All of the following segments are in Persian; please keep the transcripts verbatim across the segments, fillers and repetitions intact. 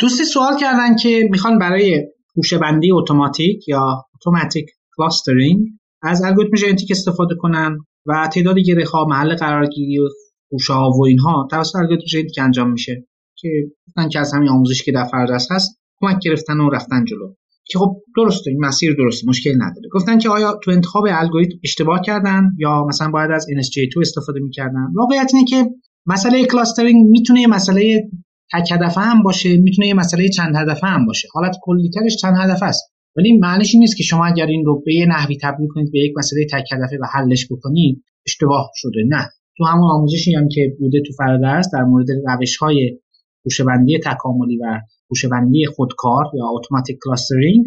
دوستی سوال کردن که میخوان برای گوشه‌بندی اتوماتیک یا اتوماتیک کلاسترینگ از الگوریتم ژنتیک استفاده کنن و تعداد گره‌ها، محل قرارگیری و گوشه‌ها و اینها توسط الگوریتم ژنتیک انجام میشه که گفتن که از همین آموزش که در فرادرس هست کمک گرفتن و رفتن جلو، که خب درسته، این مسیر درسته، مشکل نداره. گفتن که آیا تو انتخاب الگوریتم اشتباه کردن یا مثلا باید از ان اس جی دو استفاده می‌کردن؟ واقعیت اینه که مسئله کلاسترینگ میتونه مسئله تک هدفه هم باشه، میتونه یه مسئله چند هدفه هم باشه. حالت کلی‌ترش چند هدفه است، ولی معنیش این نیست که شما اگر این رو به یه نحوی تبدیل کنید به یک مسئله تک هدفه و حلش بکنید اشتباه شده. نه، تو همون آموزشی هم که بوده تو فرادرس در مورد روش‌های گوشه‌بندی تکاملی و گوشه‌بندی خودکار یا اتوماتیک کلاسترینگ،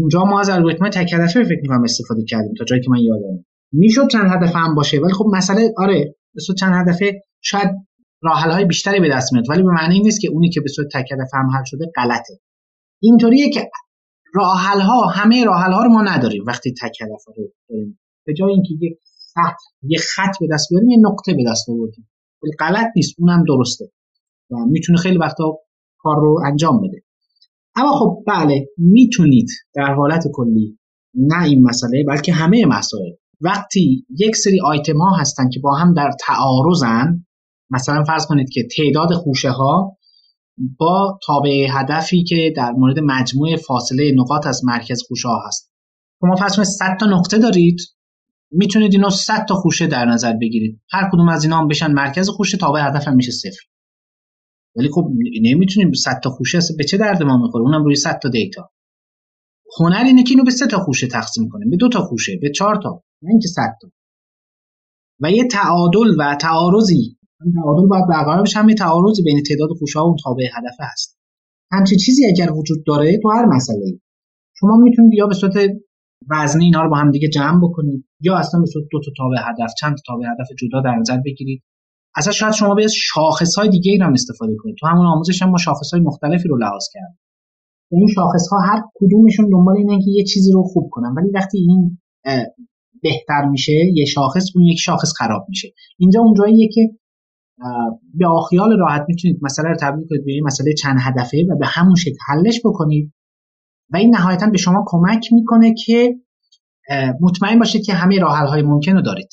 اونجا ما از الگوریتم تک هدفه فکر می‌کنم استفاده کردیم تا جایی که من یادمه. میشد چند هدفه هم باشه، ولی خب مسئله آره مثلا چند هدفه شاید راه حل‌های بیشتری به دست میاد، ولی به معنی این نیست که اونی که به صورت تک هدفه هم حل شده غلطه. اینطوریه که راه حل‌ها، همه راه حل‌ها رو ما نداریم. وقتی تک هدفه رو به جای اینکه یک خط یک خط به دست بیاریم، یه نقطه به دست آوردیم. ولی غلط نیست، اونم درسته و میتونه خیلی وقتا کار رو انجام بده. اما خب بله، میتونید در حالت کلی، نه این مسئله بلکه همه مسائل، وقتی یک سری آیتم ها هستن که با هم در تعارضن، مثلا فرض کنید که تعداد خوشه ها با تابع هدفی که در مورد مجموع فاصله نقاط از مرکز خوشه ها هست. شما فرض کنید صد تا نقطه دارید، میتونید اینو صد تا خوشه در نظر بگیرید، هر کدوم از اینا هم بشن مرکز خوشه، تابع هدف هم میشه صفر. ولی خب نمیتونیم صد تا خوشه، به چه درد ما میخوره، اونم روی صد تا دیتا. هنر اینه که اینو به سه تا خوشه تقسیم کنیم، به دو تا خوشه، به چهار تا، نه اینکه صد تا. و یه تعادل و تعارضی، این تعادل باید برقرار بشه، همین تعارضی بین تعداد خوشه ها و تابع هدف هست. همچین چیزی اگر وجود داره تو هر مسئله‌ای، شما میتونید یا به صورت وزنی اینا رو با هم دیگه جمع بکنید، یا اصلا به صورت دو تا تابع هدف، چند تا تابع هدف جدا در نظر بگیرید. اصلا شاید شما به شاخص‌های دیگه‌ای هم استفاده کنید. تو همون آموزش هم ما شاخص‌های مختلفی رو لحاظ کردیم. این شاخص‌ها هر کدومشون دنبال اینن که یه چیزی رو خوب کنن، ولی وقتی این بهتر میشه یه شاخص، اون یک شاخص خراب میشه. اینجا اونجاییه که با خیال راحت میتونید مسئله رو تبدیل کنید به مسئله چند هدفه و به همون شکل حلش بکنید و این نهایتاً به شما کمک میکنه که مطمئن باشید که همه راه‌حل‌های ممکن رو دارید.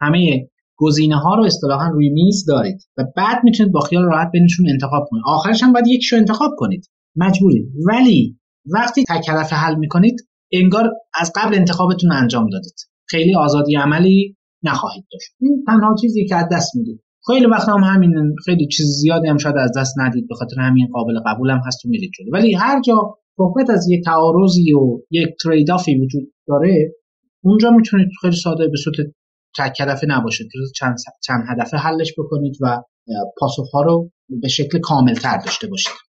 همه گزینه ها رو اصطلاحاً روی میز دارید و بعد میتونید با خیال راحت بینشون انتخاب کنید. آخرش هم باید یکیشو انتخاب کنید، مجبورید. ولی وقتی تک هدف حل میکنید، انگار از قبل انتخابتون انجام دادید، خیلی آزادی عملی نخواهید داشت. این تنها چیزی که از دست میدید. خیلی وقتا هم همین، خیلی چیز زیادی هم شاید از دست ندید، به خاطر همین قابل قبولم هم هست و میرید جلو. ولی هر جا صحبت از یک تعارضی و یک ترید آفی وجود داره، اونجا میتونید خیلی ساده به صورت تک هدفه نباشه، چند چند هدفه حلش بکنید و پاسخ‌ها رو به شکل کامل‌تر داشته باشید.